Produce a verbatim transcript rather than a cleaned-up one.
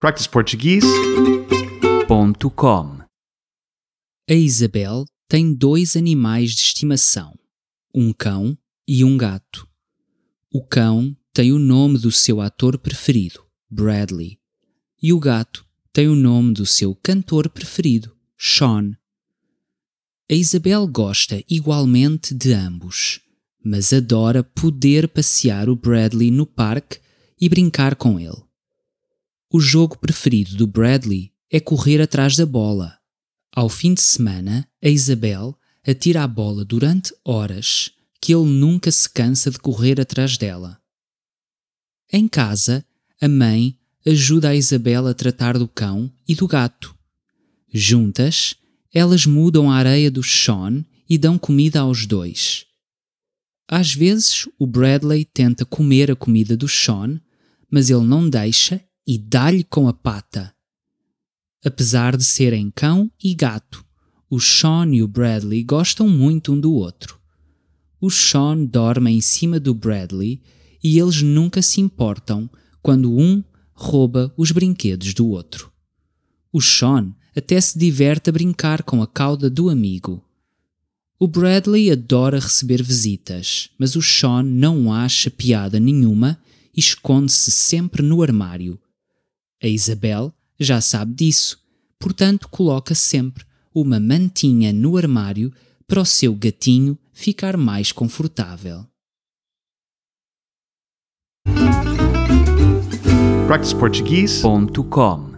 practice portuguese ponto com. A Isabel tem dois animais de estimação, um cão e um gato. O cão tem o nome do seu ator preferido, Bradley, e o gato tem o nome do seu cantor preferido, Sean. A Isabel gosta igualmente de ambos, mas adora poder passear o Bradley no parque e brincar com ele. O jogo preferido do Bradley é correr atrás da bola. Ao fim de semana, a Isabel atira a bola durante horas, que ele nunca se cansa de correr atrás dela. Em casa, a mãe ajuda a Isabel a tratar do cão e do gato. Juntas, elas mudam a areia do Sean e dão comida aos dois. Às vezes, o Bradley tenta comer a comida do Sean, mas ele não deixa e dá-lhe com a pata. Apesar de serem cão e gato, o Sean e o Bradley gostam muito um do outro. O Sean dorme em cima do Bradley e eles nunca se importam quando um rouba os brinquedos do outro. O Sean até se diverte a brincar com a cauda do amigo. O Bradley adora receber visitas, mas o Sean não acha piada nenhuma e esconde-se sempre no armário. A Isabel já sabe disso, portanto coloca sempre uma mantinha no armário para o seu gatinho ficar mais confortável. practice portuguese ponto com